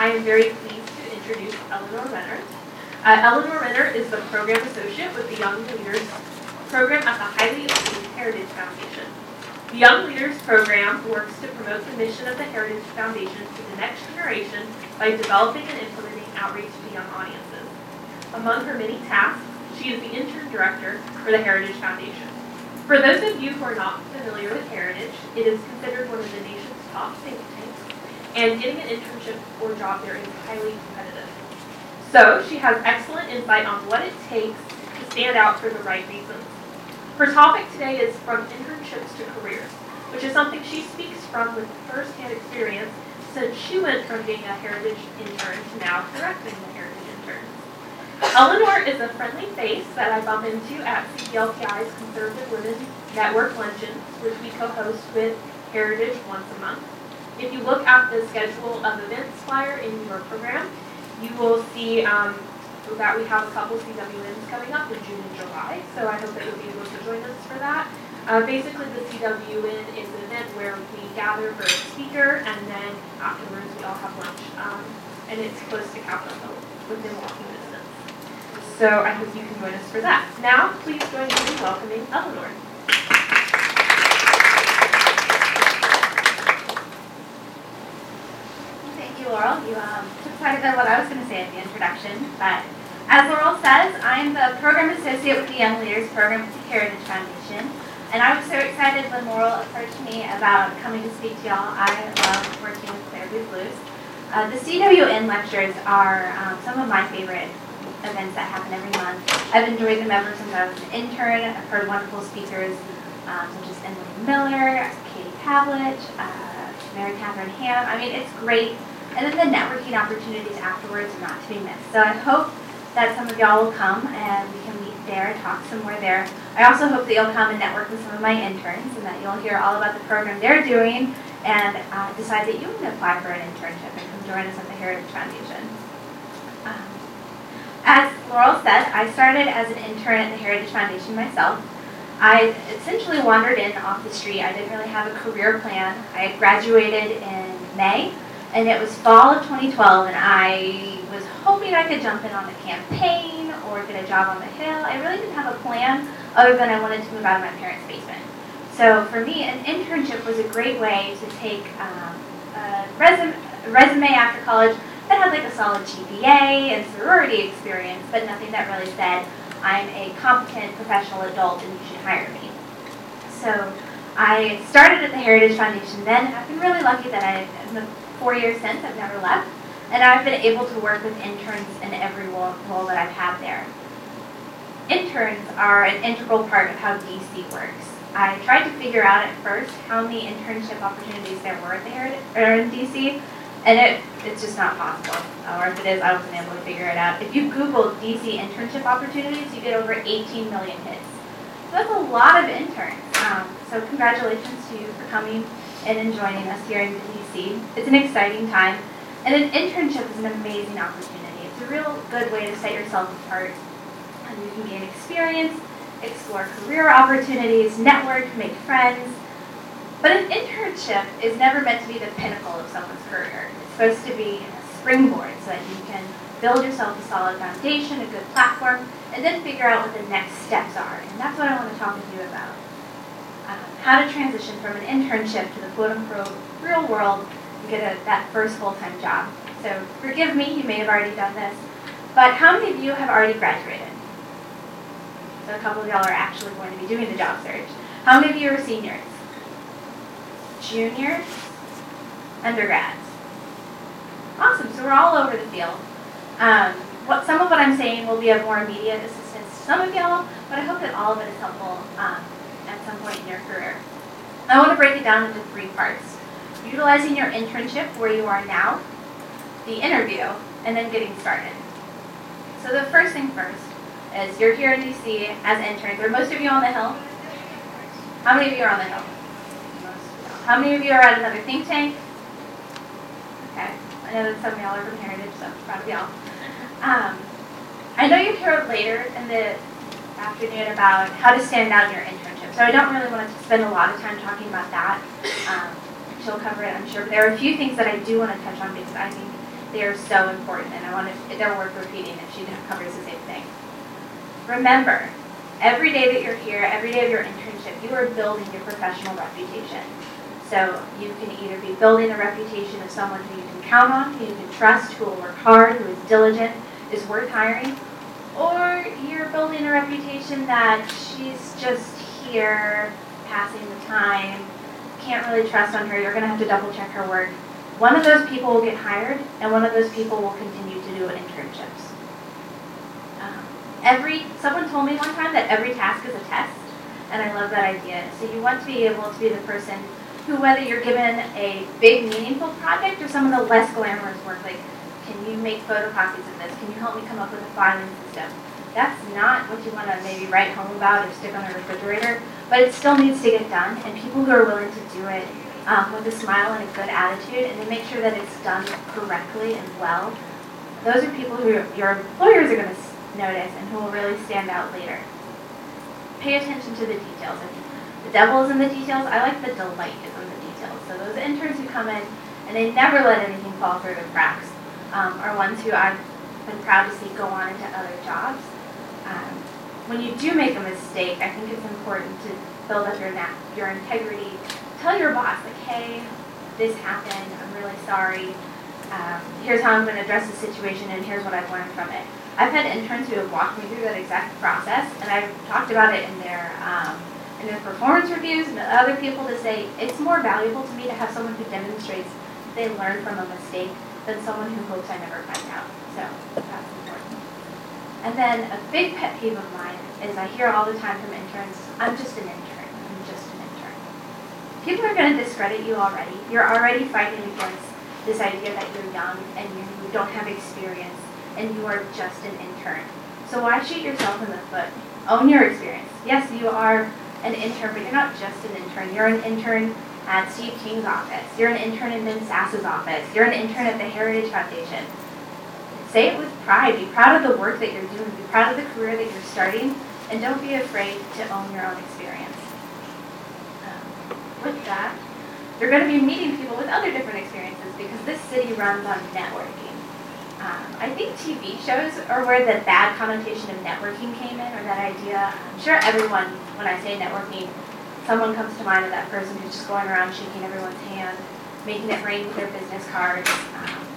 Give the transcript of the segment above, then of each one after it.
I am very pleased to introduce Eleanor Renner. Eleanor Renner is the Program Associate with the Young Leaders Program at the highly esteemed Heritage Foundation. The Young Leaders Program works to promote the mission of the Heritage Foundation to the next generation by developing and implementing outreach to young audiences. Among her many tasks, she is the Intern Director for the Heritage Foundation. For those of you who are not familiar with Heritage, it is considered one of the nation's top think tanks, and getting an internship or job there is highly competitive. So she has excellent insight on what it takes to stand out for the right reasons. Her topic today is From Internships to Careers, which is something she speaks from with first-hand experience since she went from being a Heritage intern to now directing the Heritage interns. Eleanor is a friendly face that I bump into at CPLPI's Conservative Women Network luncheons, which we co-host with Heritage once a month. If you look at the schedule of events flyer in your program, you will see that we have a couple CWNs coming up in June and July, so I hope that you'll be able to join us for that. Basically, the CWN is an event where we gather for a speaker, and then afterwards we all have lunch, and it's close to Capitol Hill, within walking distance. So I hope you can join us for that. Now, please join me in welcoming Eleanor. Laurel, you took quite a bit of what I was going to say at the introduction, but as Laurel says, I'm the Program Associate with the Young Leaders Program at the Heritage Foundation, and I was so excited when Laurel approached me about coming to speak to y'all. I love working with Claire Bee Blues. The CWN lectures are some of my favorite events that happen every month. I've enjoyed them ever since I was an intern. I've heard wonderful speakers such as Emily Miller, Katie Pavlich, Mary Catherine Hamm. I mean, it's great. And then the networking opportunities afterwards are not to be missed. So I hope that some of y'all will come and we can meet there, talk some more there. I also hope that you'll come and network with some of my interns and that you'll hear all about the program they're doing and decide that you can apply for an internship and come join us at the Heritage Foundation. As Laurel said, I started as an intern at the Heritage Foundation myself. I essentially wandered in off the street. I didn't really have a career plan. I had graduated in May. And it was fall of 2012, and I was hoping I could jump in on a campaign or get a job on the Hill. I really didn't have a plan other than I wanted to move out of my parents' basement. So for me, an internship was a great way to take a resume after college that had like a solid GPA and sorority experience, but nothing that really said, I'm a competent professional adult and you should hire me. So I started at the Heritage Foundation then. I've been really lucky that I'm 4 years since, I've never left, and I've been able to work with interns in every role that I've had there. Interns are an integral part of how DC works. I tried to figure out at first how many internship opportunities there were in DC, and it's just not possible, or if it is, I wasn't able to figure it out. If you Google DC internship opportunities, you get over 18 million hits. So that's a lot of interns, so congratulations to you for coming and joining us here in DC. It's an exciting time, and an internship is an amazing opportunity. It's a real good way to set yourself apart, and you can gain experience, explore career opportunities, network, make friends. But an internship is never meant to be the pinnacle of someone's career. It's supposed to be a springboard so that you can build yourself a solid foundation, a good platform, and then figure out what the next steps are. And that's what I want to talk with you about. How to transition from an internship to the quote-unquote real world and get that first full-time job. So forgive me, you may have already done this, but how many of you have already graduated? So a couple of y'all are actually going to be doing the job search. How many of you are seniors? Juniors? Undergrads? Awesome, so we're all over the field. Some of what I'm saying will be of more immediate assistance to some of y'all, but I hope that all of it is helpful at some point in your career. I want to break it down into three parts. Utilizing your internship where you are now, the interview, and then getting started. So the first thing first is you're here in DC as interns. Are most of you on the Hill? How many of you are on the Hill? How many of you are at another think tank? Okay, I know that some of y'all are from Heritage, so I'm proud of y'all. I know you hear later in the afternoon about how to stand out in your internship. So I don't really want to spend a lot of time talking about that. She'll cover it, I'm sure. But there are a few things that I do want to touch on because I think They're so important, and I want to, they're worth repeating if she covers the same thing. Remember, every day that you're here, every day of your internship, you are building your professional reputation. So you can either be building the reputation of someone who you can count on, who you can trust, who will work hard, who is diligent, is worth hiring, or you're building a reputation that she's just here, passing the time, can't really trust on her, you're going to have to double check her work. One of those people will get hired, and one of those people will continue to do internships. Someone told me one time that every task is a test, and I love that idea. So you want to be able to be the person who, whether you're given a big, meaningful project or some of the less glamorous work, like, can you make photocopies of this? Can you help me come up with a filing system? That's not what you want to maybe write home about or stick on a refrigerator, but it still needs to get done, and people who are willing to do it with a smile and a good attitude, and to make sure that it's done correctly and well, those are people who your employers are going to notice and who will really stand out later. Pay attention to the details. If the devil is in the details, I like the delight is in the details. So those interns who come in and they never let anything fall through the cracks are ones who I've been proud to see go on into other jobs. When you do make a mistake, I think it's important to build up your integrity. Tell your boss, like, hey, this happened, I'm really sorry, here's how I'm going to address the situation, and here's what I've learned from it. I've had interns who have walked me through that exact process, and I've talked about it in their performance reviews and other people to say, it's more valuable to me to have someone who demonstrates that they learned from a mistake than someone who hopes I never find out. So that's important. And then a big pet peeve of mine is I hear all the time from interns, I'm just an intern. I'm just an intern. People are going to discredit you already. You're already fighting against this idea that you're young and you don't have experience and you are just an intern. So why shoot yourself in the foot? Own your experience. Yes, you are an intern, but you're not just an intern. You're an intern at Steve King's office. You're an intern in Min Sass's office. You're an intern at the Heritage Foundation. Say it with pride. Be proud of the work that you're doing. Be proud of the career that you're starting. And don't be afraid to own your own experience. With that, you're going to be meeting people with other different experiences because this city runs on networking. I think TV shows are where the bad connotation of networking came in, or that idea. I'm sure everyone, when I say networking, someone comes to mind of that person who's just going around shaking everyone's hand, making it rain with their business cards.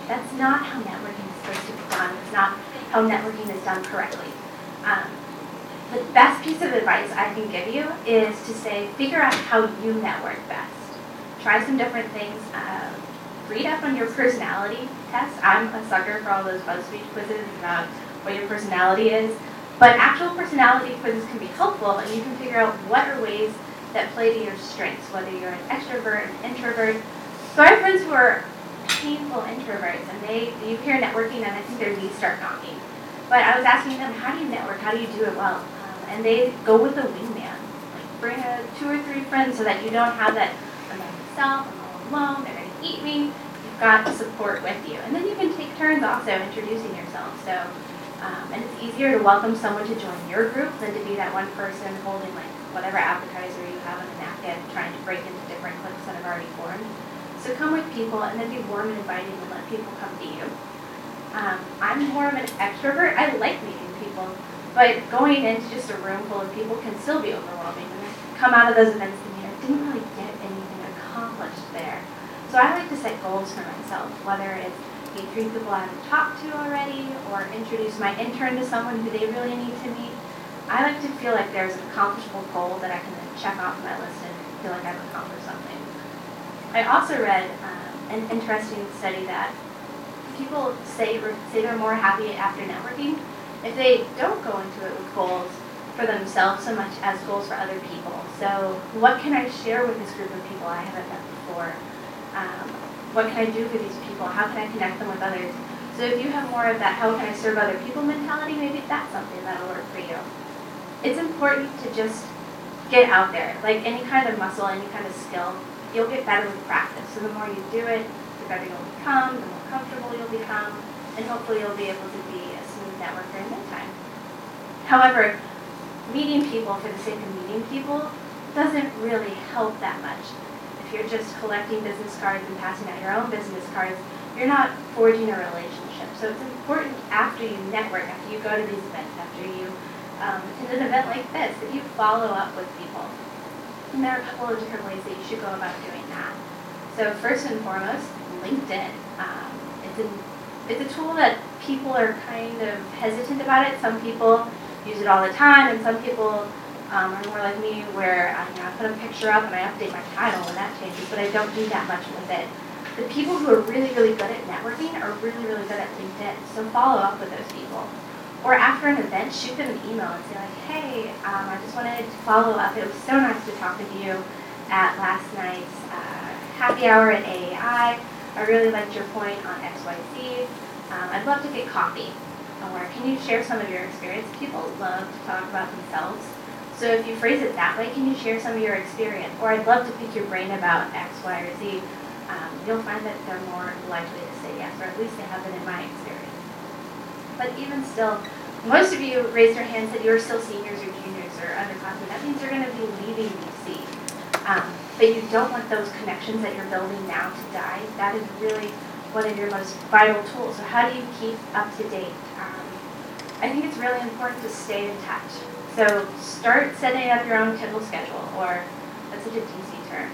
That's not how networking is supposed to be done. It's not how networking is done correctly. The best piece of advice I can give you is to say, figure out how you network best. Try some different things. Read up on your personality test. I'm a sucker for all those BuzzFeed quizzes about what your personality is. But actual personality quizzes can be helpful, and you can figure out what are ways that play to your strengths, whether you're an extrovert, an introvert. So I have friends who are painful introverts, and you hear networking, and I think their knees start knocking. But I was asking them, how do you network? How do you do it well? And they go with a wingman. Like, bring 2 or 3 friends so that you don't have that, I'm by myself, I'm all alone, eat me, you've got support with you. And then you can take turns also introducing yourself. So, and it's easier to welcome someone to join your group than to be that one person holding like whatever appetizer you have on a napkin trying to break into different cliques that have already formed. So come with people and then be warm and inviting and let people come to you. I'm more of an extrovert. I like meeting people, but going into just a room full of people can still be overwhelming. And I come out of those events and I didn't really get anything accomplished there. So I like to set goals for myself, whether it's meet 3 people I haven't talked to already, or introduce my intern to someone who they really need to meet. I like to feel like there's an accomplishable goal that I can then check off my list and feel like I've accomplished something. I also read an interesting study that people say they're more happy after networking if they don't go into it with goals for themselves so much as goals for other people. So what can I share with this group of people I haven't met before? What can I do for these people? How can I connect them with others? So if you have more of that how can I serve other people mentality, maybe that's something that'll work for you. It's important to just get out there. Like any kind of muscle, any kind of skill, you'll get better with practice. So the more you do it, the better you'll become, the more comfortable you'll become, and hopefully you'll be able to be a smooth networker in no time. However, meeting people for the sake of meeting people doesn't really help that much. You're just collecting business cards and passing out your own business cards, you're not forging a relationship. So it's important after you network, after you go to these events, after you attend an event like this, that you follow up with people. And there are a couple of different ways that you should go about doing that. So first and foremost, LinkedIn. It's a tool that people are kind of hesitant about it. Some people use it all the time, and some people are more like me, where I put a picture up and I update my title and that changes, but I don't do that much with it. The people who are really, really good at networking are really, really good at LinkedIn, so follow up with those people. Or after an event, shoot them an email and say, like, hey, I just wanted to follow up. It was so nice to talk with you at last night's happy hour at AAI. I really liked your point on XYZ. I'd love to get coffee. Or can you share some of your experience? People love to talk about themselves. So if you phrase it that way, can you share some of your experience? Or I'd love to pick your brain about X, Y, or Z. You'll find that they're more likely to say yes, or at least they have been in my experience. But even still, most of you raised your hands that you're still seniors or juniors or underclassmen. That means you're going to be leaving UC. But you don't want those connections that you're building now to die. That is really one of your most vital tools. So how do you keep up to date? I think it's really important to stay in touch. So start setting up your own Kindle schedule, or that's such a DC term.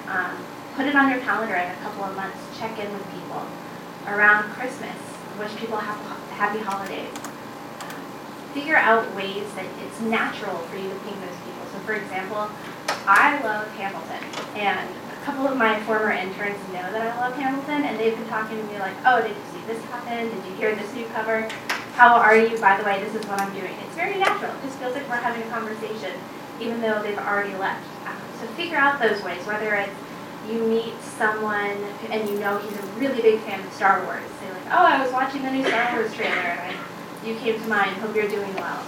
Put it on your calendar in a couple of months. Check in with people. Around Christmas, wish people happy holidays. Figure out ways that it's natural for you to ping those people. So for example, I love Hamilton, and a couple of my former interns know that I love Hamilton, and they've been talking to me like, oh, did you see this happen? Did you hear this new cover? How are you? By the way, this is what I'm doing. It's very natural. It just feels like we're having a conversation, even though they've already left. So figure out those ways, whether it's you meet someone and you know he's a really big fan of Star Wars. They're like, oh, I was watching the new Star Wars trailer, and you came to mind. Hope you're doing well.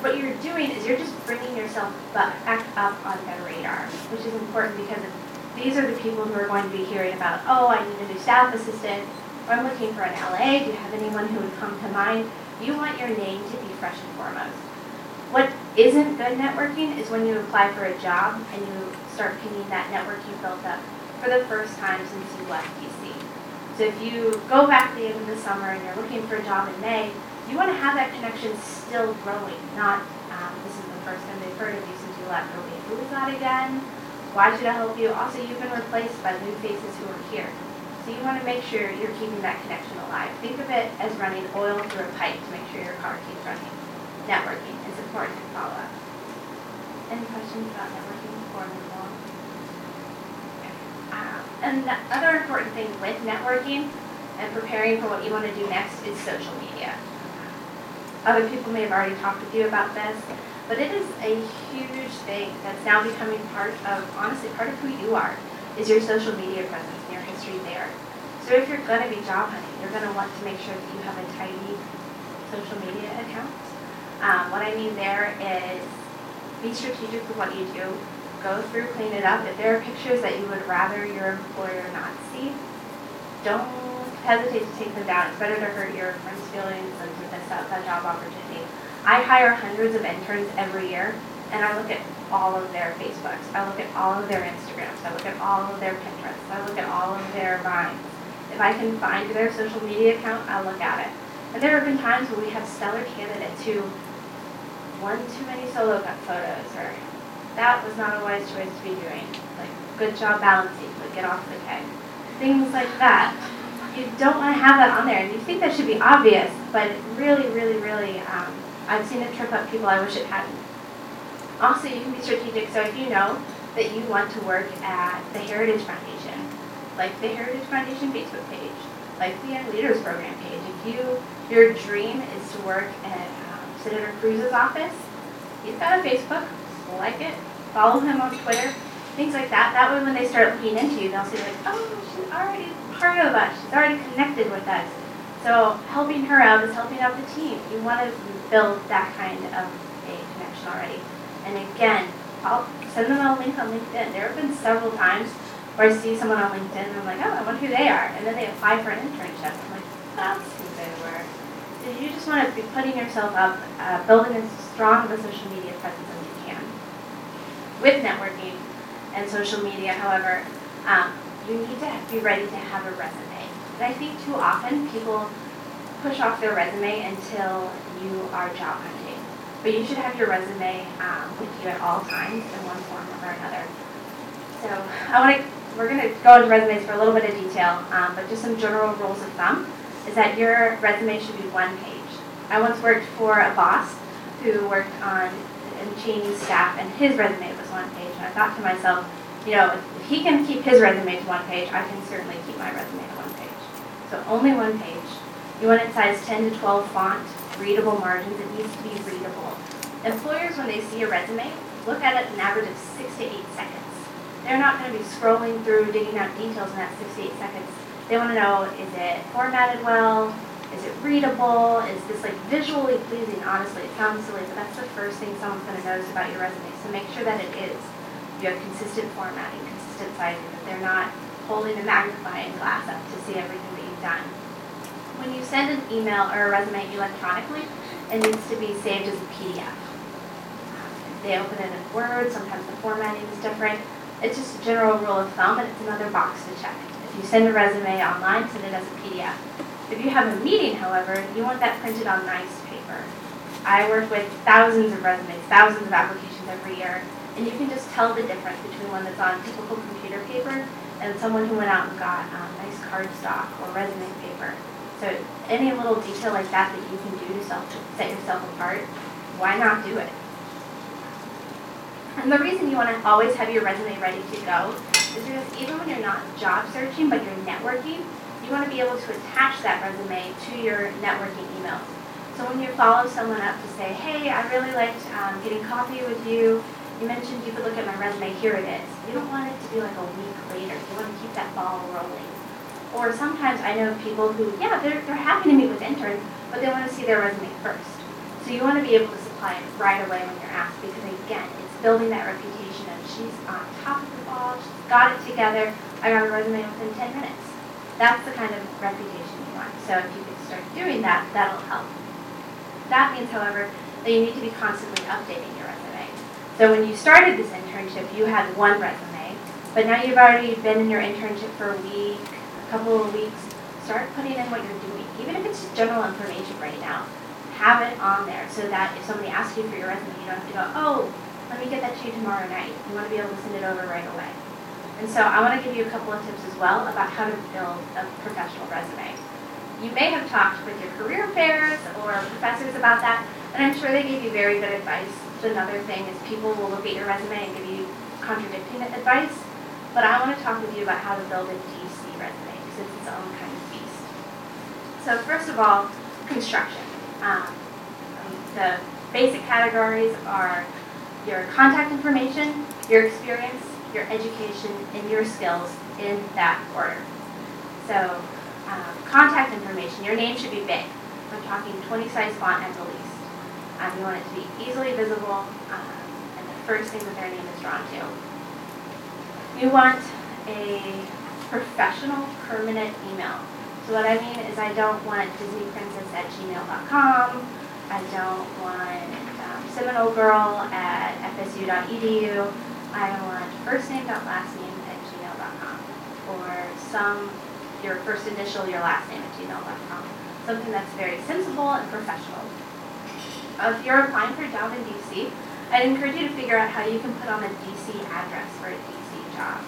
What you're doing is you're just bringing yourself back up on their radar, which is important because these are the people who are going to be hearing about, oh, I need a new staff assistant, or I'm looking for an LA, do you have anyone who would come to mind? You want your name to be fresh and foremost. What isn't good networking is when you apply for a job and you start pinging that network you built up for the first time since you left UC. So if you go back to the end of the summer and you're looking for a job in May, you want to have that connection still growing, not this is the first time they've heard of you since you left. Or wait, who is that again? Why should I help you? Also, you've been replaced by new faces who are here. So you want to make sure you're keeping that connection alive. Think of it as running oil through a pipe to make sure your car keeps running. Networking is important to follow up. Any questions about networking before we move on? And the other important thing with networking and preparing for what you want to do next is social media. Other people may have already talked with you about this, but it is a huge thing that's now becoming part of, honestly, part of who you are, is your social media presence and your history there. So if you're going to be job hunting, you're going to want to make sure that you have a tidy social media account. What I mean there is be strategic with what you do. Go through, clean it up. If there are pictures that you would rather your employer not see, don't hesitate to take them down. It's better to hurt your friend's feelings than to miss out that job opportunity. I hire hundreds of interns every year, and I look at all of their Facebooks. I look at all of their Instagrams. I look at all of their Pinterests. I look at all of their Vines. If I can find their social media account, I'll look at it. And there have been times where we have stellar candidates who one too many solo cup photos, or that was not a wise choice to be doing. Like, good job balancing, but get off the keg. Things like that. You don't want to have that on there, and you think that should be obvious, but really, really, really, I've seen it trip up people I wish it hadn't. Also, you can be strategic, so if you know that you want to work at the Heritage Foundation, like the Heritage Foundation Facebook page, like the Young Leaders Program page, if your dream is to work at Senator Cruz's office, he's got a Facebook, like it, follow him on Twitter, things like that. That way when they start looking into you, they'll see like, oh, she's already part of us. She's already connected with us. So helping her out is helping out the team. You want to build that kind of a connection already. And again, I'll send them a link on LinkedIn. There have been several times where I see someone on LinkedIn and I'm like, oh, I wonder who they are. And then they apply for an internship. I'm like, that's who they were. So you just want to be putting yourself up, building as strong of a social media presence as you can. With networking and social media, however, you need to be ready to have a resume. But I think too often people push off their resume until you are job hunting. But you should have your resume with you at all times in one form or another. So we're going to go into resumes for a little bit of detail, but just some general rules of thumb is that your resume should be one page. I once worked for a boss who worked on Cheney's staff, and his resume was one page. And I thought to myself, you know, if he can keep his resume to one page, I can certainly keep my resume to one page. So only one page. You want it size 10 to 12 font, readable margins. It needs to be readable. Employers, when they see a resume, look at it an average of 6 to 8 seconds. They're not going to be scrolling through, digging out details in that 6 to 8 seconds. They want to know, is it formatted well? Is it readable? Is this like visually pleasing? Honestly, it sounds silly, but that's the first thing someone's going to notice about your resume. So make sure that it is. You have consistent formatting, consistent sizing, that they're not holding a magnifying glass up to see everything that you've done. When you send an email or a resume electronically, it needs to be saved as a PDF. They open it in Word. Sometimes the formatting is different. It's just a general rule of thumb, and it's another box to check. If you send a resume online, send it as a PDF. If you have a meeting, however, you want that printed on nice paper. I work with thousands of resumes, thousands of applications every year, and you can just tell the difference between one that's on typical computer paper and someone who went out and got nice cardstock or resume paper. So any little detail like that that you can do to set yourself apart, why not do it? And the reason you want to always have your resume ready to go is because even when you're not job searching but you're networking, you want to be able to attach that resume to your networking emails. So when you follow someone up to say, hey, I really liked getting coffee with you. You mentioned you could look at my resume. Here it is. You don't want it to be like a week later. You want to keep that ball rolling. Or sometimes I know people who, they're happy to meet with interns, but they want to see their resume first. So you want to be able to supply it right away when you're asked because, again, it's building that reputation of she's on top of the ball. She's got it together. I got a resume within 10 minutes. That's the kind of reputation you want. So if you can start doing that, that'll help. That means, however, that you need to be constantly updating your resume. So when you started this internship, you had one resume, but now you've already been in your internship for a week, a couple of weeks. Start putting in what you're doing. Even if it's just general information right now, have it on there so that if somebody asks you for your resume, you don't have to go, oh, let me get that to you tomorrow night. You want to be able to send it over right away. And so I want to give you a couple of tips as well about how to build a professional resume. You may have talked with your career fairs or professors about that, and I'm sure they gave you very good advice. Another thing is people will look at your resume and give you contradicting advice, but I want to talk with you about how to build a DC resume because it's its own kind of beast. So first of all, construction. The basic categories are your contact information, your experience, your education, and your skills in that order. So contact information, your name should be big. I'm talking 20 size font at the least. You want it to be easily visible, and the first thing that their name is drawn to. You want a professional, permanent email. So what I mean is I don't want DisneyPrincess@gmail.com. I don't want SeminoleGirl@fsu.edu. I want firstname.lastname@gmail.com or your first initial, your last name at gmail.com. Something that's very sensible and professional. If you're applying for a job in DC, I'd encourage you to figure out how you can put on a DC address for a DC job.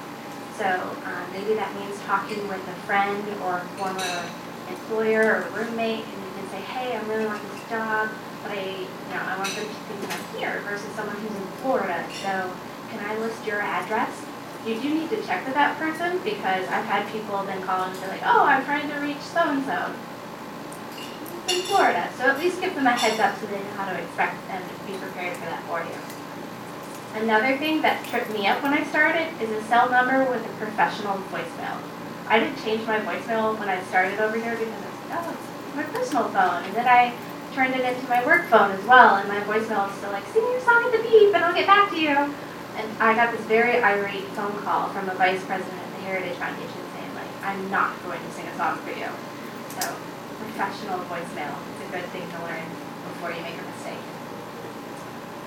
So maybe that means talking with a friend or former employer or roommate, and you can say, hey, I really want this job, but I want them to think I'm here versus someone who's in Florida. So can I list your address? You do need to check with that person because I've had people then call and say, like, oh, I'm trying to reach so-and-so in Florida. So at least give them a heads up so they know how to expect them to be prepared for that for you. Another thing that tripped me up when I started is a cell number with a professional voicemail. I didn't change my voicemail when I started over here because I said, oh, it's my personal phone. And then I turned it into my work phone as well, and my voicemail is still like, sing your song at the beep and I'll get back to you. And I got this very irate phone call from a vice president of the Heritage Foundation saying, like, I'm not going to sing a song for you. So professional voicemail is a good thing to learn before you make a mistake.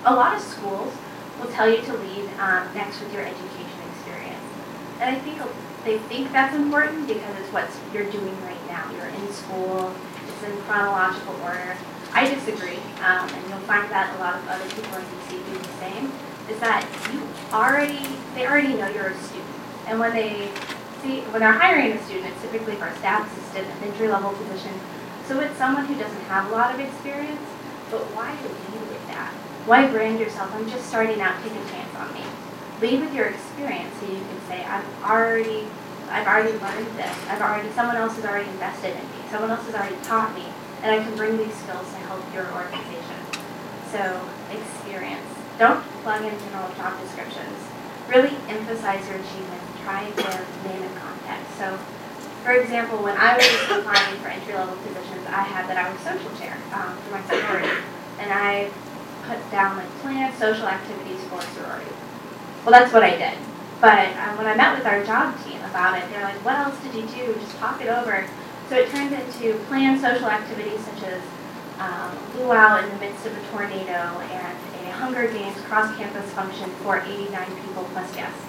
A lot of schools will tell you to lead next with your education experience. And I think they think that's important because it's what you're doing right now. You're in school, it's in chronological order. I disagree, and you'll find that a lot of other people in DC do the same, is that they already know you're a student. And when they see, when they're hiring a student, it's typically for a staff assistant, an entry-level position. So it's someone who doesn't have a lot of experience, but why lead with that? Why brand yourself? I'm just starting out, take a chance on me. Lead with your experience so you can say, I've already learned this. Someone else has already invested in me. Someone else has already taught me, and I can bring these skills to help your organization. So experience. Don't plug in general job descriptions. Really emphasize your achievements. Try and give name and context. So, for example, when I was applying for entry-level positions, I had that I was social chair for my sorority, and I put down like planned social activities for sorority. Well, that's what I did. But when I met with our job team about it, they're like, what else did you do? Just talk it over. So it turned into planned social activities such as luau in the midst of a tornado and a Hunger Games cross-campus function for 89 people plus guests.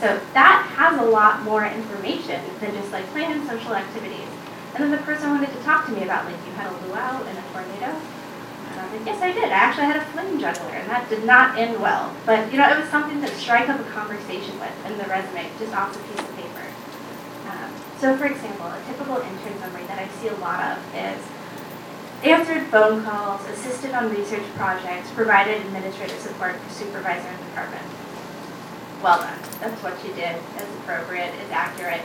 So that has a lot more information than just like planned social activities. And then the person wanted to talk to me about, like, you had a luau and a tornado. And I was like, yes, I did. I actually had a fling juggler, and that did not end well. But, you know, it was something to strike up a conversation with in the resume, just off the piece of paper. So, for example, a typical intern summary that I see a lot of is answered phone calls, assisted on research projects, provided administrative support for supervisor and department. Well done. That's what you did. That's appropriate. It's accurate.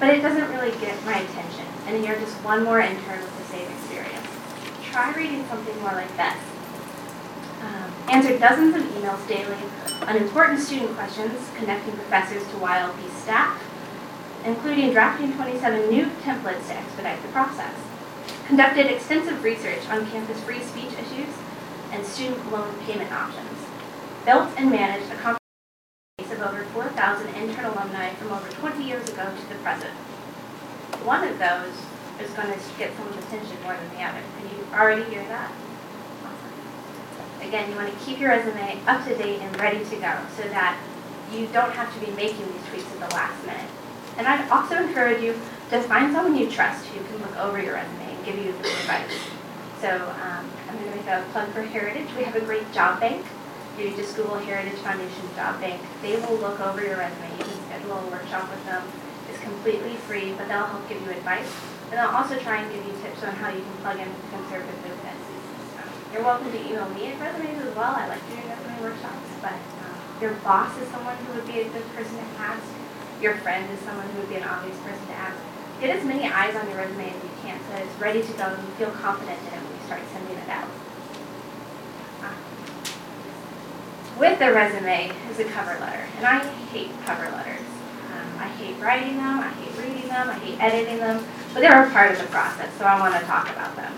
But it doesn't really get my attention. And you're just one more intern with the same experience. Try reading something more like this. Answered dozens of emails daily on important student questions, connecting professors to YLP staff, including drafting 27 new templates to expedite the process. Conducted extensive research on campus free speech issues and student loan payment options. Built and managed a conference of over 4,000 intern alumni from over 20 years ago to the present. One of those is going to get someone's attention more than the other. Can you already hear that? Awesome. Again, you want to keep your resume up to date and ready to go so that you don't have to be making these tweaks at the last minute. And I'd also encourage you to find someone you trust who can look over your resume and give you the advice. So I'm going to make a plug for Heritage. We have a great job bank. You just Google Heritage Foundation Job Bank. They will look over your resume. You can schedule a workshop with them. It's completely free, but they'll help give you advice. And they'll also try and give you tips on how you can plug in with the conservative movement. You're welcome to email me at resumes as well. I like doing resume workshops, but your boss is someone who would be a good person to ask. Your friend is someone who would be an obvious person to ask. Get as many eyes on your resume as you can so that it's ready to go and you feel confident in it when you start sending it out. With the resume is a cover letter, and I hate cover letters. I hate writing them, I hate reading them, I hate editing them, but they're a part of the process, so I want to talk about them.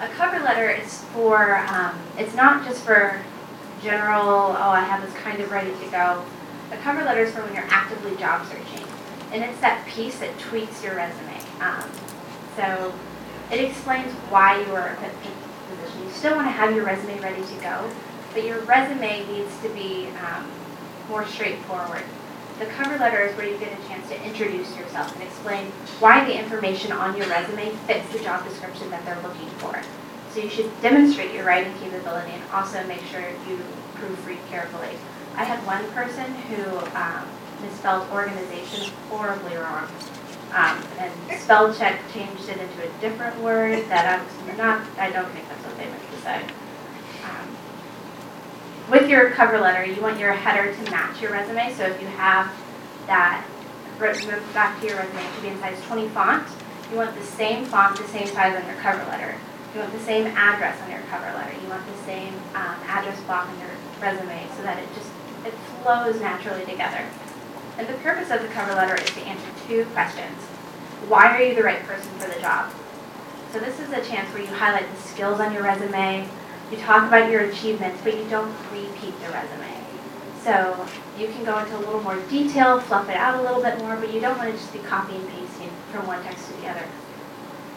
A cover letter is for, it's not just for general, oh, I have this kind of ready to go. A cover letter is for when you're actively job searching, and it's that piece that tweaks your resume. So it explains why you are equipped for the position. You still want to have your resume ready to go, but your resume needs to be more straightforward. The cover letter is where you get a chance to introduce yourself and explain why the information on your resume fits the job description that they're looking for. So you should demonstrate your writing capability and also make sure you proofread carefully. I had one person who misspelled organization horribly wrong. And spell check changed it into a different word that I don't think that's what they meant to say. With your cover letter, you want your header to match your resume. So if you have that written back to your resume, it should be in size 20 font. You want the same font, the same size on your cover letter. You want the same address on your cover letter. You want the same address block on your resume so that it flows naturally together. And the purpose of the cover letter is to answer two questions. Why are you the right person for the job? So this is a chance where you highlight the skills on your resume. You talk about your achievements, but you don't repeat the resume. So you can go into a little more detail, fluff it out a little bit more, but you don't want to just be copying and pasting from one text to the other.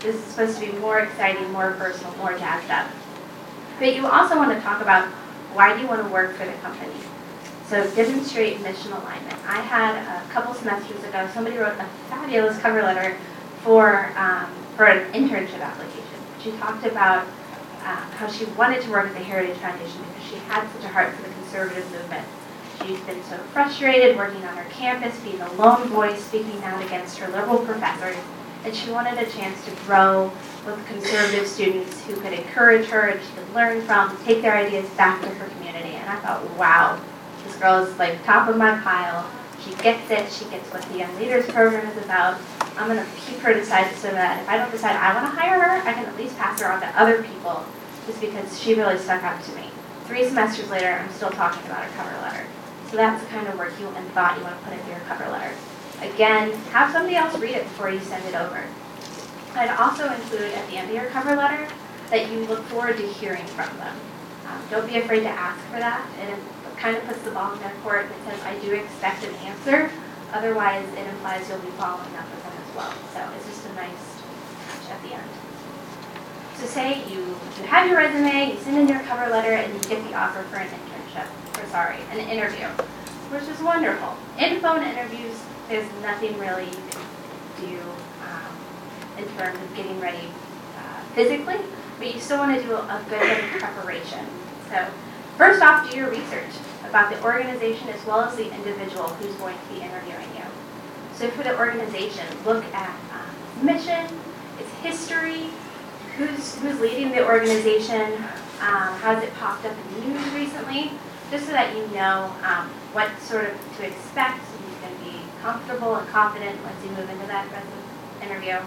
This is supposed to be more exciting, more personal, more jazzed up. But you also want to talk about why do you want to work for the company. So demonstrate mission alignment. I had a couple semesters ago, somebody wrote a fabulous cover letter for an internship application. She talked about how she wanted to work at the Heritage Foundation because she had such a heart for the conservative movement. She's been so frustrated working on her campus, being a lone voice, speaking out against her liberal professors, and she wanted a chance to grow with conservative students who could encourage her and she could learn from, take their ideas back to her community. And I thought, wow, this girl is like top of my pile. She gets it. She gets what the Young Leaders Program is about. I'm going to keep her decided so that if I don't decide I want to hire her, I can at least pass her on to other people just because she really stuck out to me. 3 semesters later, I'm still talking about her cover letter. So that's the kind of work and thought you want to put into your cover letter. Again, have somebody else read it before you send it over. I'd also include at the end of your cover letter that you look forward to hearing from them. Don't be afraid to ask for that. And it kind of puts the ball in their court and says, I do expect an answer. Otherwise, it implies you'll be following up with them as well. So it's just a nice touch at the end. So say you have your resume, you send in your cover letter, and you get the offer for an internship, or sorry, an interview, which is wonderful. In phone interviews, there's nothing really you can do in terms of getting ready physically, but you still want to do a good bit of preparation. So first off, do your research about the organization as well as the individual who's going to be interviewing you. So for the organization, look at mission, its history, who's leading the organization, how's it popped up in the news recently, just so that you know what sort of to expect so you can be comfortable and confident once you move into that interview.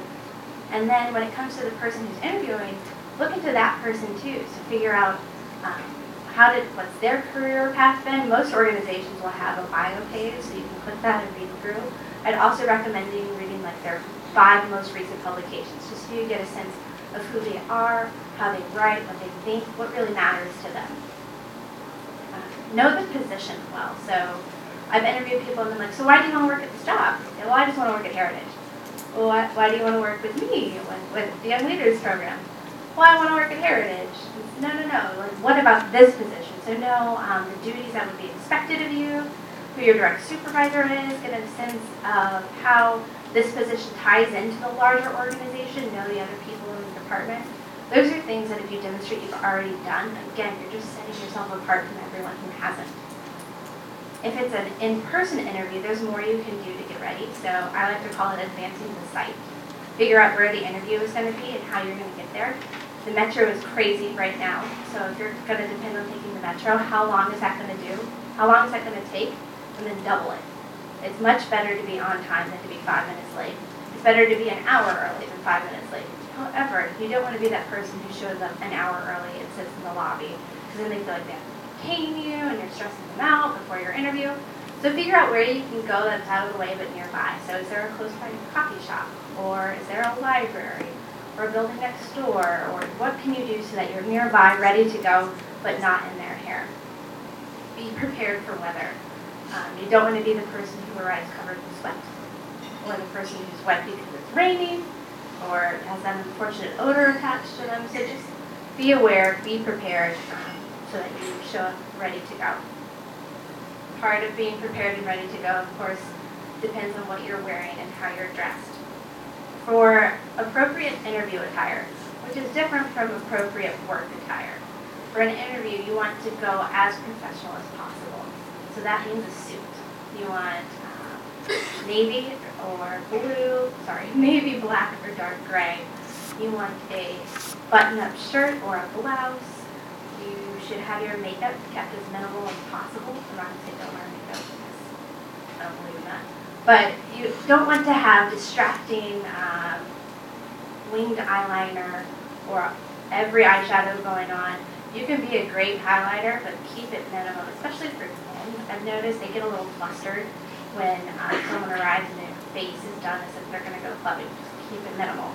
And then when it comes to the person who's interviewing, look into that person too, so figure out what's their career path been. Most organizations will have a bio page, so you can click that and read through. I'd also recommend you reading like their 5 most recent publications, just so you get a sense of who they are, how they write, what they think, what really matters to them. Know the position well. So I've interviewed people and been like, so why do you want to work at this job? Well, I just want to work at Heritage. Well, why do you want to work with me, with the Young Leaders Program? Well, I want to work at Heritage. No. Like, what about this position? So know the duties that would be expected of you, who your direct supervisor is, get a sense of how this position ties into the larger organization, know the other people in the department. Those are things that if you demonstrate you've already done, again, you're just setting yourself apart from everyone who hasn't. If it's an in-person interview, there's more you can do to get ready. So I like to call it advancing the site. Figure out where the interview is going to be and how you're going to get there. The metro is crazy right now, so if you're going to depend on taking the metro, how long is that going to take? And then double it. It's much better to be on time than to be 5 minutes late. It's better to be an hour early than 5 minutes late. However, you don't want to be that person who shows up an hour early and sits in the lobby, because then they feel like they have to pay you and you're stressing them out before your interview. So figure out where you can go that's out of the way but nearby. So is there a close by coffee shop? Or is there a library? Or a building next door? Or what can you do so that you're nearby, ready to go, but not in their hair? Be prepared for weather. You don't want to be the person who arrives covered in sweat, or the person who's wet because it's raining, or has an unfortunate odor attached to them. So just be aware, be prepared, so that you show up ready to go. Part of being prepared and ready to go, of course, depends on what you're wearing and how you're dressed. For appropriate interview attire, which is different from appropriate work attire. For an interview, you want to go as professional as possible. So that means a suit. You want navy black or dark gray. You want a button-up shirt or a blouse. You should have your makeup kept as minimal as possible. I'm not going to say don't wear makeup because I don't believe in that. But you don't want to have distracting winged eyeliner or every eyeshadow going on. You can be a great highlighter, but keep it minimal, especially for women. I've noticed they get a little flustered when someone arrives and their face is done as if they're going to go clubbing. Just keep it minimal.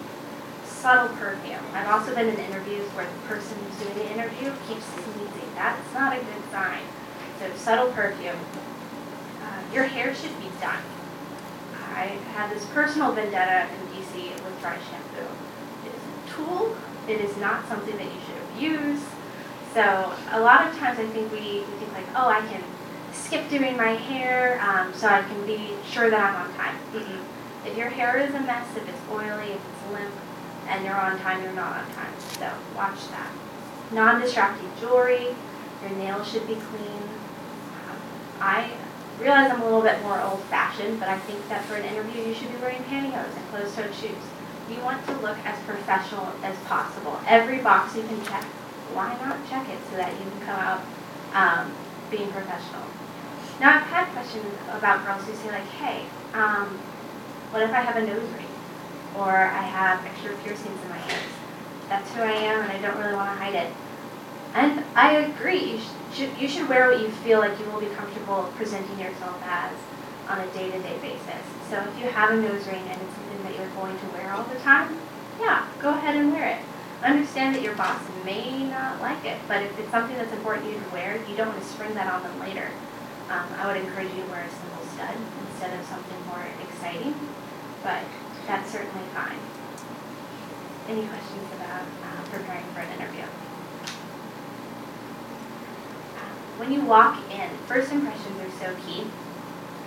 Subtle perfume. I've also been in interviews where the person who's doing the interview keeps sneezing. That's not a good sign. So subtle perfume. Your hair should be done. I had this personal vendetta in DC with dry shampoo. It is a tool. It is not something that you should abuse. So a lot of times I think we think like, oh, I can skip doing my hair so I can be sure that I'm on time. Mm-hmm. If your hair is a mess, if it's oily, if it's limp, and you're on time, you're not on time. So watch that. Non-distracting jewelry. Your nails should be clean. I realize I'm a little bit more old-fashioned, but I think that for an interview, you should be wearing pantyhose and closed-toed shoes. You want to look as professional as possible. Every box you can check, why not check it so that you can come out being professional? Now, I've had questions about girls who say, like, hey, what if I have a nose ring? Or I have extra piercings in my ears? That's who I am, and I don't really want to hide it. And I agree, you should wear what you feel like you will be comfortable presenting yourself as on a day-to-day basis. So if you have a nose ring and it's something that you're going to wear all the time, yeah, go ahead and wear it. Understand that your boss may not like it, but if it's something that's important you to wear, you don't want to spring that on them later. I would encourage you to wear a simple stud instead of something more exciting, but that's certainly fine. Any questions about preparing for an interview? When you walk in, first impressions are so key.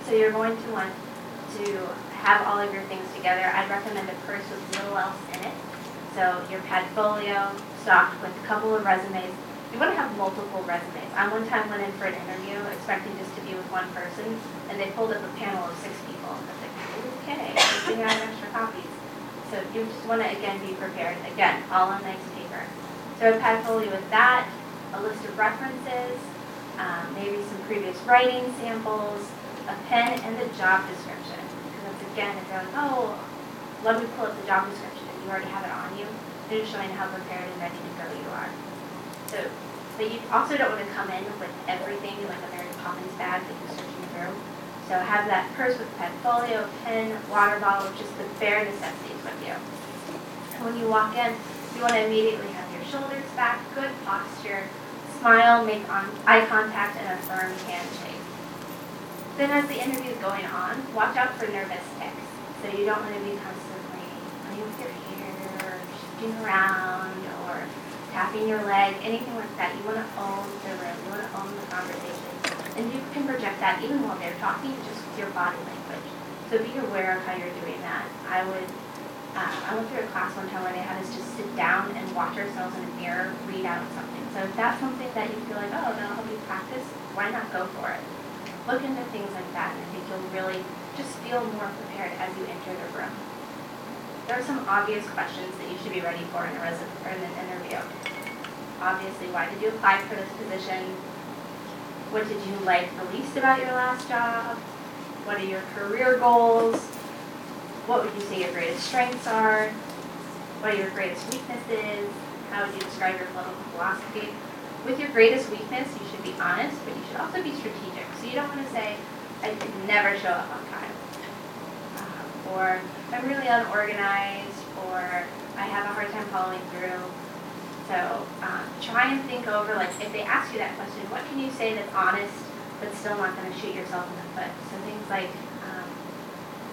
So you're going to want to have all of your things together. I'd recommend a purse with little else in it. So your portfolio stocked with a couple of resumes. You want to have multiple resumes. I one time went in for an interview expecting just to be with one person, and they pulled up a panel of 6 people. I was like, okay, I think I have extra copies. So you just want to, again, be prepared. Again, all on nice paper. So a portfolio with that, a list of references, maybe some previous writing samples, a pen, and the job description. Because again, if you're like, oh, let me pull up the job description, and you already have it on you, they're just showing how prepared and ready to go you are. So, but you also don't want to come in with everything, like a Mary Poppins bag that you're searching through. So have that purse with portfolio, pen, water bottle, just the bare necessities with you. And when you walk in, you want to immediately have your shoulders back, good posture, smile, make eye contact, and a firm handshake. Then as the interview is going on, watch out for nervous tics. So you don't want to be constantly playing with your hair, or shifting around, or tapping your leg, anything like that. You want to own the room. You want to own the conversation. And you can project that even while they're talking, just with your body language. So be aware of how you're doing that. I went through a class one time where they had us just sit down and watch ourselves in a mirror, read out something. So if that's something that you feel like, oh, that'll help you practice, why not go for it? Look into things like that, and I think you'll really just feel more prepared as you enter the room. There are some obvious questions that you should be ready for in a resume or in an interview. Obviously, why did you apply for this position? What did you like the least about your last job? What are your career goals? What would you say your greatest strengths are? What are your greatest weaknesses? How would you describe your political philosophy? With your greatest weakness, you should be honest, but you should also be strategic. So you don't want to say, I could never show up on time. Or I'm really unorganized, or I have a hard time following through. So try and think over, like, if they ask you that question, what can you say that's honest, but still not going to shoot yourself in the foot? So things like,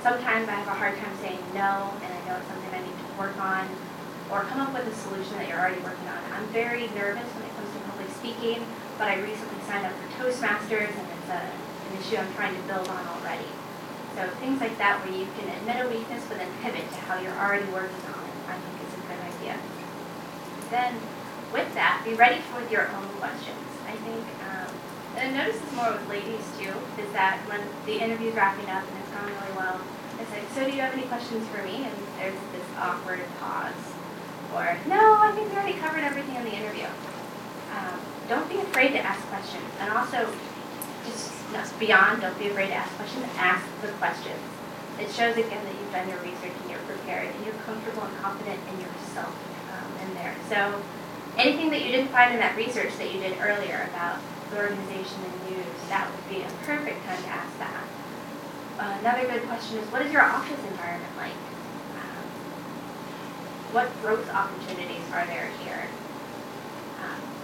sometimes I have a hard time saying no, and I know it's something I need to work on, or come up with a solution that you're already working on. I'm very nervous when it comes to public speaking, but I recently signed up for Toastmasters, and it's an issue I'm trying to build on already. So things like that where you can admit a weakness, but then pivot to how you're already working on it, I think is a good idea. Then, with that, be ready for your own questions. I think, and I notice this more with ladies too, is that when the interview's wrapping up and it's gone really well, I say, so do you have any questions for me? And there's this awkward pause. Or, no, I think we already covered everything in the interview. Don't be afraid to ask questions. And also, don't be afraid to ask questions. Ask the questions. It shows, again, that you've done your research and you're prepared and you're comfortable and confident in yourself in there. So anything that you didn't find in that research that you did earlier about the organization and news, that would be a perfect time to ask that. Another good question is, what is your office environment like? What growth opportunities are there here?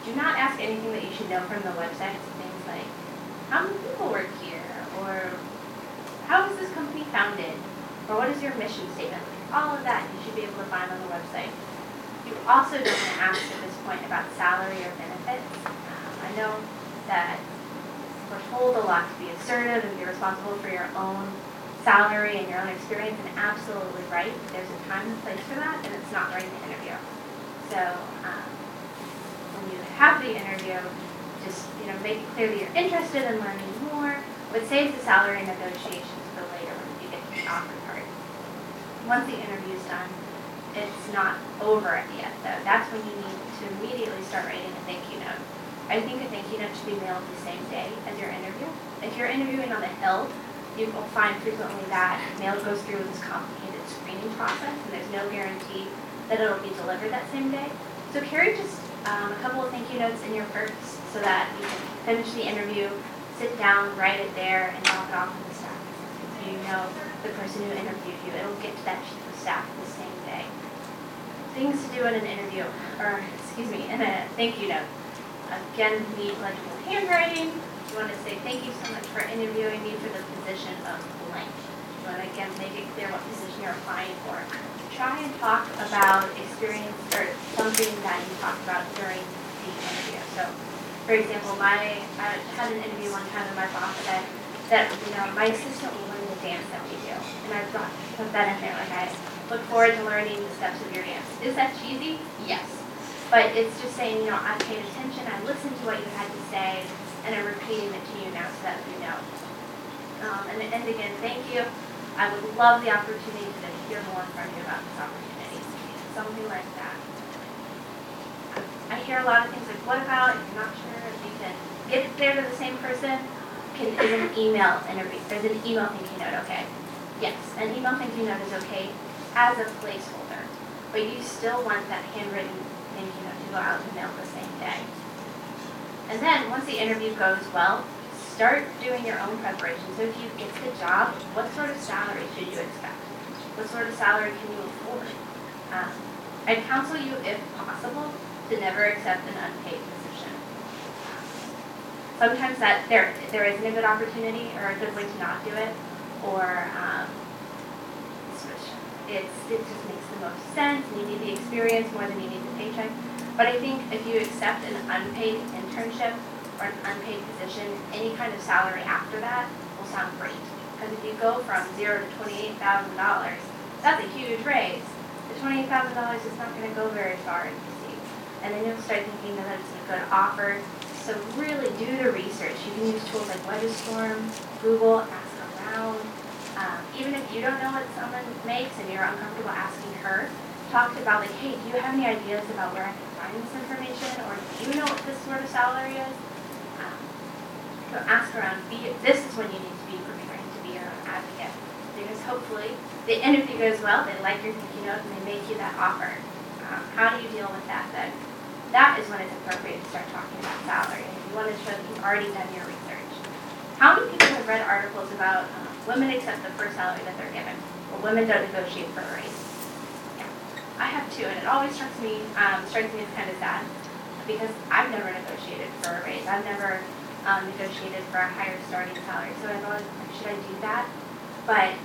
Do not ask anything that you should know from the website. Things like, how many people work here? Or, how was this company founded? Or, what is your mission statement? All of that you should be able to find on the website. You also don't want to ask at this point about salary or benefits. I know that we're told a lot to be assertive and be responsible for your own salary and your own experience, and absolutely right. There's a time and place for that, and it's not during the interview. So when you have the interview, just make it clear that you're interested in learning more, but save the salary negotiations for later when you get the offer card. Once the interview's done, it's not over yet, though. That's when you need to immediately start writing a thank you note. I think a thank you note should be mailed the same day as your interview. If you're interviewing on the Hill, you will find frequently that mail goes through this complicated screening process, and there's no guarantee that it'll be delivered that same day. So carry just a couple of thank you notes in your purse so that you can finish the interview, sit down, write it there, and knock it off with the staff. So you know the person who interviewed you. It'll get to that chief of staff the same day. Things to do in an interview, or excuse me, in a thank you note. Again, need legible handwriting. You want to say, thank you so much for interviewing me for the position of blank. You want to, again, make it clear what position you're applying for. Try and talk about experience or something that you talked about during the interview. So, for example, I had an interview one time in my boss that my assistant will learn the dance that we do. And I put that in there, like, I look forward to learning the steps of your dance. Is that cheesy? Yes. But it's just saying, I paid attention, I listened to what you had to say, and I'm repeating it to you now so that you know. And again, thank you. I would love the opportunity to hear more from you about this opportunity. Something like that. I hear a lot of things like, what about, if you're not sure if you can get it there to the same person, is an email interview. There's an email thank you note, okay? Yes, an email thank you note is okay as a placeholder, but you still want that handwritten thank you note to go out and mail the same day. And then, once the interview goes well, start doing your own preparation. So if you get the job, what sort of salary should you expect? What sort of salary can you afford? I'd counsel you, if possible, to never accept an unpaid position. Sometimes there isn't a good opportunity or a good way to not do it, or switch. It just makes the most sense. You need the experience more than you need the paycheck. But I think if you accept an unpaid internship or an unpaid position, any kind of salary after that will sound great. Because if you go from $0 to $28,000, that's a huge raise. The $28,000 is not going to go very far in DC. And then you'll start thinking that it's a good offer. So really do the research. You can use tools like Webstorm, Google, ask around. Even if you don't know what someone makes and you're uncomfortable asking her, talk about, like, hey, do you have any ideas about where I can find this information, or do you know what this sort of salary is? So ask around. This is when you need to be preparing to be your own advocate, because hopefully the interview goes well, they like your thank you note, and they make you that offer. How do you deal with that then? That is when it's appropriate to start talking about salary, and you want to show that you've already done your research. How many people have read articles about women accept the first salary that they're given, or women don't negotiate for a raise? I have two, and it always strikes me as kind of sad, because I've never negotiated for a raise. I've never negotiated for a higher starting salary, so I thought, should I do that? But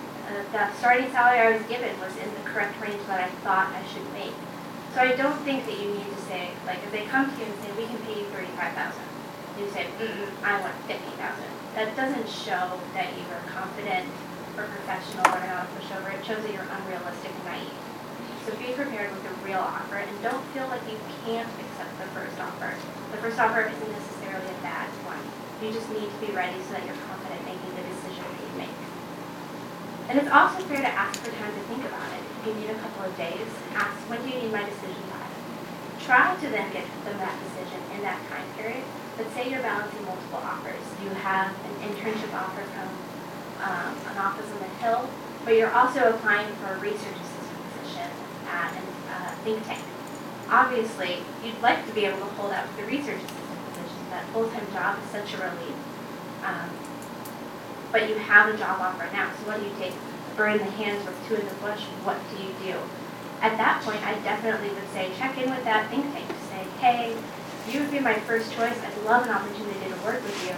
the starting salary I was given was in the correct range that I thought I should make. So I don't think that you need to say, like, if they come to you and say, we can pay you $35,000, you say, I want $50,000. That doesn't show that you are confident or professional or not a pushover. It shows that you're unrealistic and naive. So be prepared with a real offer, and don't feel like you can't accept the first offer. The first offer isn't necessarily a bad one. You just need to be ready so that you're confident making the decision that you make. And it's also fair to ask for time to think about it. If you need a couple of days, ask, when do you need my decision by? Try to then get them that decision in that time period. But say you're balancing multiple offers. You have an internship offer from an office on the Hill, but you're also applying for a research assistant position at a think tank. Obviously, you'd like to be able to hold out for the research assistant position. That full-time job is such a relief. But you have a job offer now, so what do you take? Burn the hands with two in the bush, what do you do? At that point, I definitely would say, check in with that think tank to say, hey, you would be my first choice. I'd love an opportunity to work with you,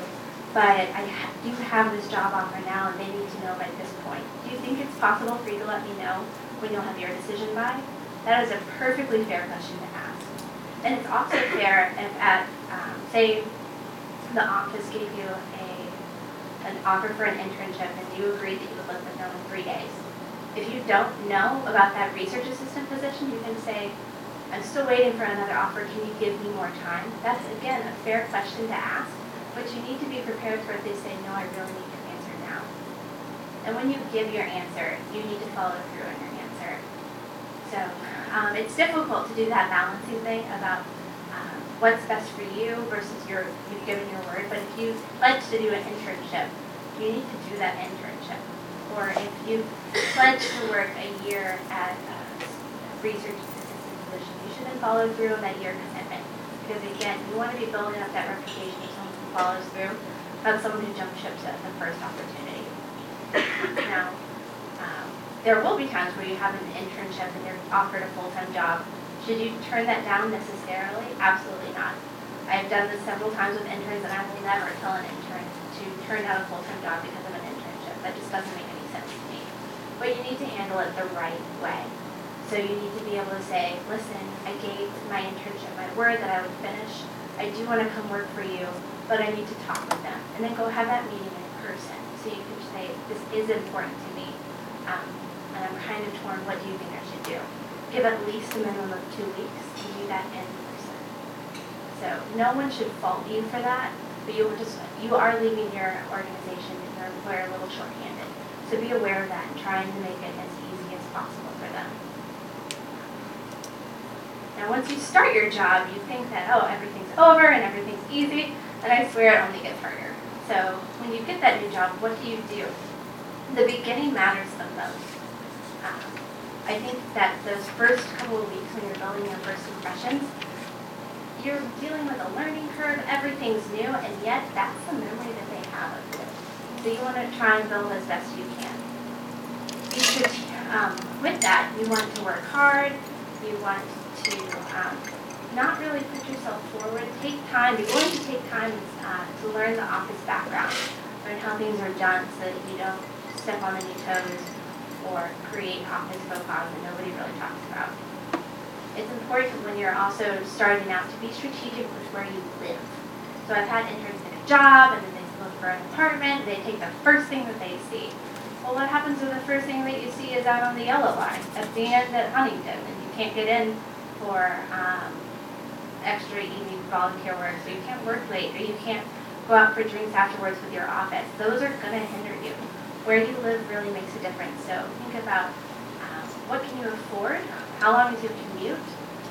but I do have this job offer now, and they need to know by this point. Do you think it's possible for you to let me know when you'll have your decision by? That is a perfectly fair question to ask. And it's also fair if say the office gave you a and offer for an internship and you agree that you would live with them in 3 days. If you don't know about that research assistant position, you can say, I'm still waiting for another offer, can you give me more time? That's, again, a fair question to ask, but you need to be prepared for it to say, no, I really need your answer now. And when you give your answer, you need to follow through on your answer. So it's difficult to do that balancing thing about what's best for you versus you've given your word, but if you pledge to do an internship, you need to do that internship. Or if you pledge to work a year at a research assistant position, you should then follow through on that year commitment. Because again, you want to be building up that reputation of someone who follows through, not someone who jumps ships at the first opportunity. Now, there will be times where you have an internship and you're offered a full-time job. Should you turn that down necessarily? Absolutely not. I have done this several times with interns, and I will never tell an intern to turn down a full-time job because of an internship. That just doesn't make any sense to me. But you need to handle it the right way. So you need to be able to say, listen, I gave my internship my word that I would finish. I do want to come work for you, but I need to talk with them. And then go have that meeting in person. So you can say, this is important to me, and I'm kind of torn. What do you think I should do? Give at least a minimum of 2 weeks to do that in person. So no one should fault you for that, but you are leaving your organization and your employer a little shorthanded. So be aware of that and trying to make it as easy as possible for them. Now once you start your job, you think that, oh, everything's over and everything's easy, and I swear it only gets harder. So when you get that new job, what do you do? The beginning matters the most. I think that those first couple of weeks when you're building your first impressions, you're dealing with a learning curve, everything's new, and yet that's the memory that they have of you. So you want to try and build as best you can. With that, you want to work hard, you want to not really put yourself forward, take time, you're going to take time to learn the office background, learn how things are done so that you don't step on any toes, or create office faux pas that nobody really talks about. It's important when you're also starting out to be strategic with where you live. So I've had interns get a job, and then they look for an apartment, they take the first thing that they see. Well, what happens when the first thing that you see is out on the yellow line at the end at Huntington, and you can't get in for extra evening volunteer work, so you can't work late, or you can't go out for drinks afterwards with your office. Those are going to hinder you. Where you live really makes a difference. So think about what can you afford, how long is your commute,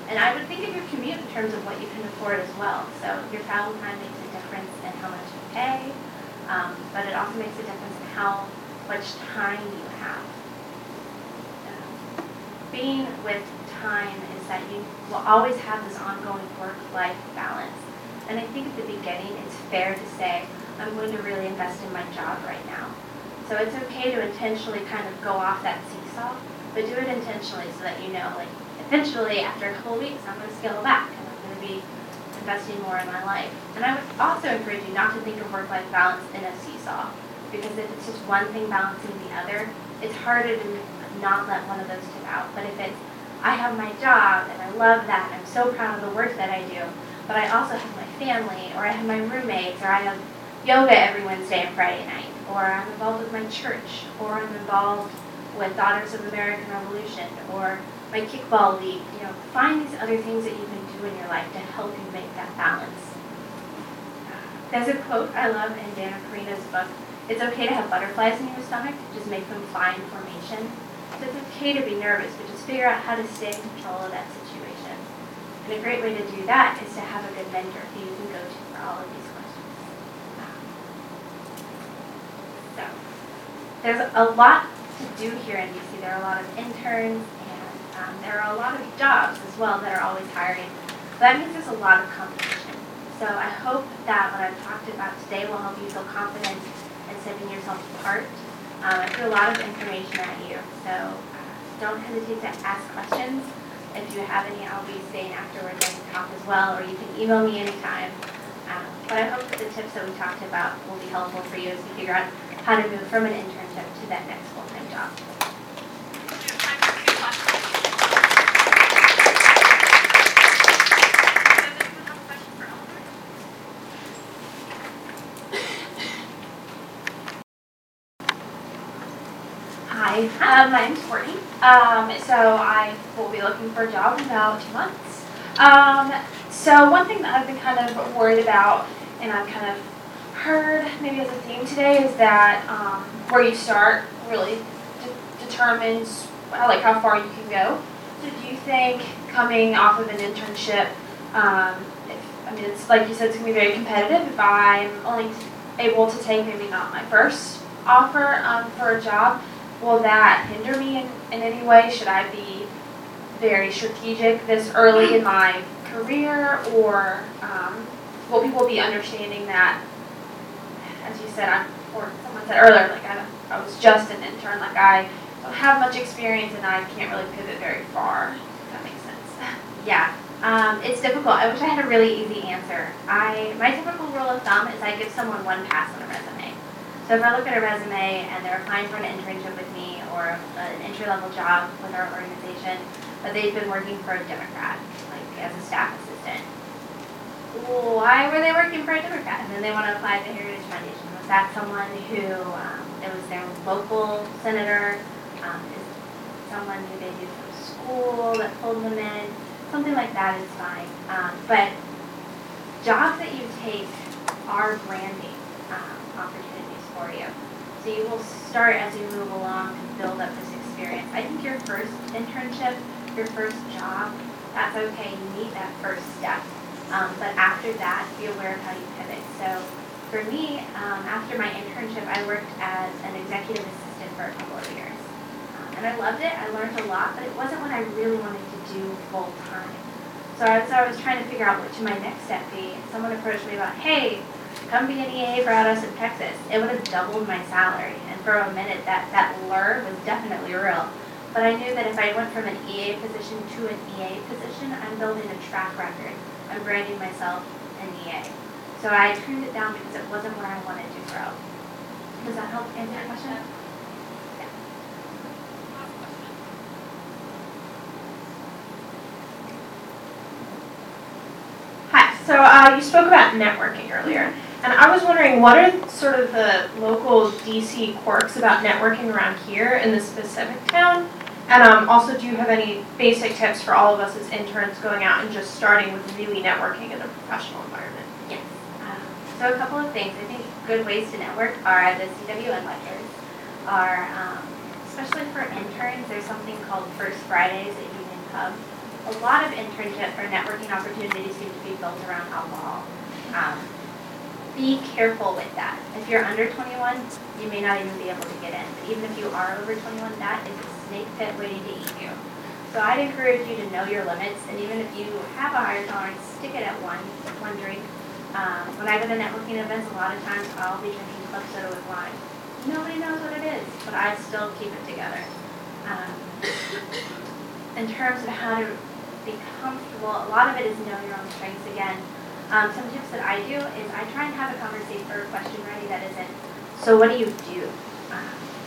and I would think of your commute in terms of what you can afford as well. So your travel time makes a difference in how much you pay, but it also makes a difference in how much time you have. Being with time is that you will always have this ongoing work-life balance. And I think at the beginning it's fair to say, I'm going to really invest in my job right now. So it's okay to intentionally kind of go off that seesaw, but do it intentionally so that you know, like, eventually, after a couple of weeks, I'm going to scale back and I'm going to be investing more in my life. And I would also encourage you not to think of work-life balance in a seesaw, because if it's just one thing balancing the other, it's harder to not let one of those tip out. But if it's, I have my job and I love that, I'm so proud of the work that I do, but I also have my family, or I have my roommates, or I have yoga every Wednesday and Friday night, or I'm involved with my church, or I'm involved with Daughters of the American Revolution, or my kickball league. You know, find these other things that you can do in your life to help you make that balance. There's a quote I love in Dana Carino's book. It's okay to have butterflies in your stomach, just make them fly in formation. So it's okay to be nervous, but just figure out how to stay in control of that situation. And a great way to do that is to have a good mentor who you can go to for all of these. So there's a lot to do here in DC. There are a lot of interns, and there are a lot of jobs as well that are always hiring. So that means there's a lot of competition. So I hope that what I've talked about today will help you feel confident in setting yourself apart. I threw a lot of information at you, so don't hesitate to ask questions. If you have any, I'll be staying afterwards and talk as well, or you can email me anytime. But I hope that the tips that we talked about will be helpful for you as you figure out how to move from an internship to that next full-time job. We have time for 2 questions. Does anyone have a question for Eleanor? Hi, my name's Courtney. So I will be looking for a job in about 2 months. So one thing that I've been kind of worried about, and I've kind of heard maybe as a theme today, is that where you start really determines how far you can go. So do you think coming off of an internship, it's like you said, it's going to be very competitive. If I'm only able to take maybe not my first offer for a job, will that hinder me in any way? Should I be very strategic this early in my career, or will people be understanding that, as you said, or someone said earlier, like I was just an intern, like I don't have much experience and I can't really pivot very far, if that makes sense. Yeah. It's difficult. I wish I had a really easy answer. My typical rule of thumb is I give someone one pass on a resume. So if I look at a resume and they're applying for an internship with me or an entry-level job with our organization, but they've been working for a Democrat, like as a staff assistant. Why were they working for a Democrat? And then they want to apply at the Heritage Foundation. Was that someone who, it was their local senator, is someone who they knew from school that pulled them in? Something like that is fine, but jobs that you take are branding opportunities for you. So you will start as you move along to build up this experience. I think your first internship, your first job, that's okay. You need that first step, but after that, be aware of how you pivot. So for me, after my internship, I worked as an executive assistant for a couple of years. And I loved it. I learned a lot, but it wasn't what I really wanted to do full time. So I was trying to figure out what should my next step be. Someone approached me about, hey, come be an EA for Autodesk Texas. It would have doubled my salary. And for a minute, that lure was definitely real. But I knew that if I went from an EA position to an EA position, I'm building a track record. I'm branding myself an EA. So I turned it down because it wasn't where I wanted to grow. Does that help answer your question? So you spoke about networking earlier, and I was wondering, what are sort of the local DC quirks about networking around here in this specific town? And also, do you have any basic tips for all of us as interns going out and just starting with really networking in a professional environment? Yes. So a couple of things. I think good ways to network are the CWN lectures, are especially for interns, there's something called First Fridays at Union Pub. A lot of internship or networking opportunities seem to be built around alcohol. Be careful with that. If you're under 21, you may not even be able to get in. But even if you are over 21, that is a snake pit waiting to eat you. So I'd encourage you to know your limits, and even if you have a higher tolerance, stick it at one drink. When I go to networking events, a lot of times I'll be drinking club soda with wine. Nobody knows what it is, but I still keep it together. In terms of how to be comfortable, a lot of it is know your own strengths again. Some tips that I do is I try and have a conversation or a question ready that isn't, so what do?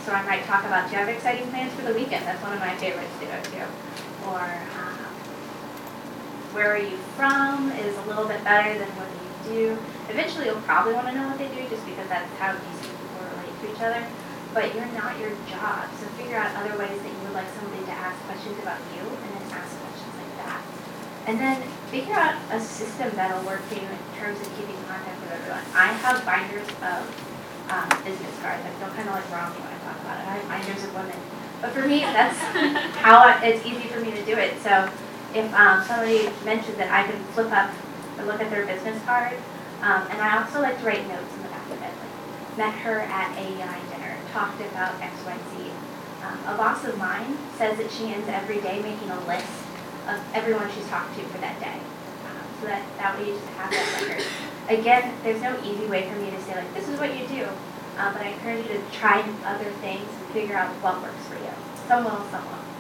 So I might talk about, do you have exciting plans for the weekend? That's one of my favorites to go to. Or where are you from is a little bit better than what do you do. Eventually you'll probably want to know what they do just because that's how DC people relate to each other. But you're not your job, so figure out other ways that you would like somebody to ask questions about you, and then ask questions like that. And then figure out a system that'll work for you in terms of keeping contact with everyone. I have binders of business cards. I feel kind of like Rocky when I talk about it. I have binders of women, but for me, that's how it's easy for me to do it. So if somebody mentioned that I can flip up or look at their business card, and I also like to write notes in the back of it. Like, met her at AEI dinner. Talked about XYZ. A boss of mine says that she ends every day making a list of everyone she's talked to for that day. So that way you just have that record. Again, there's no easy way for me to say, like, this is what you do. But I encourage you to try other things and figure out what works for you. Some will, some won't.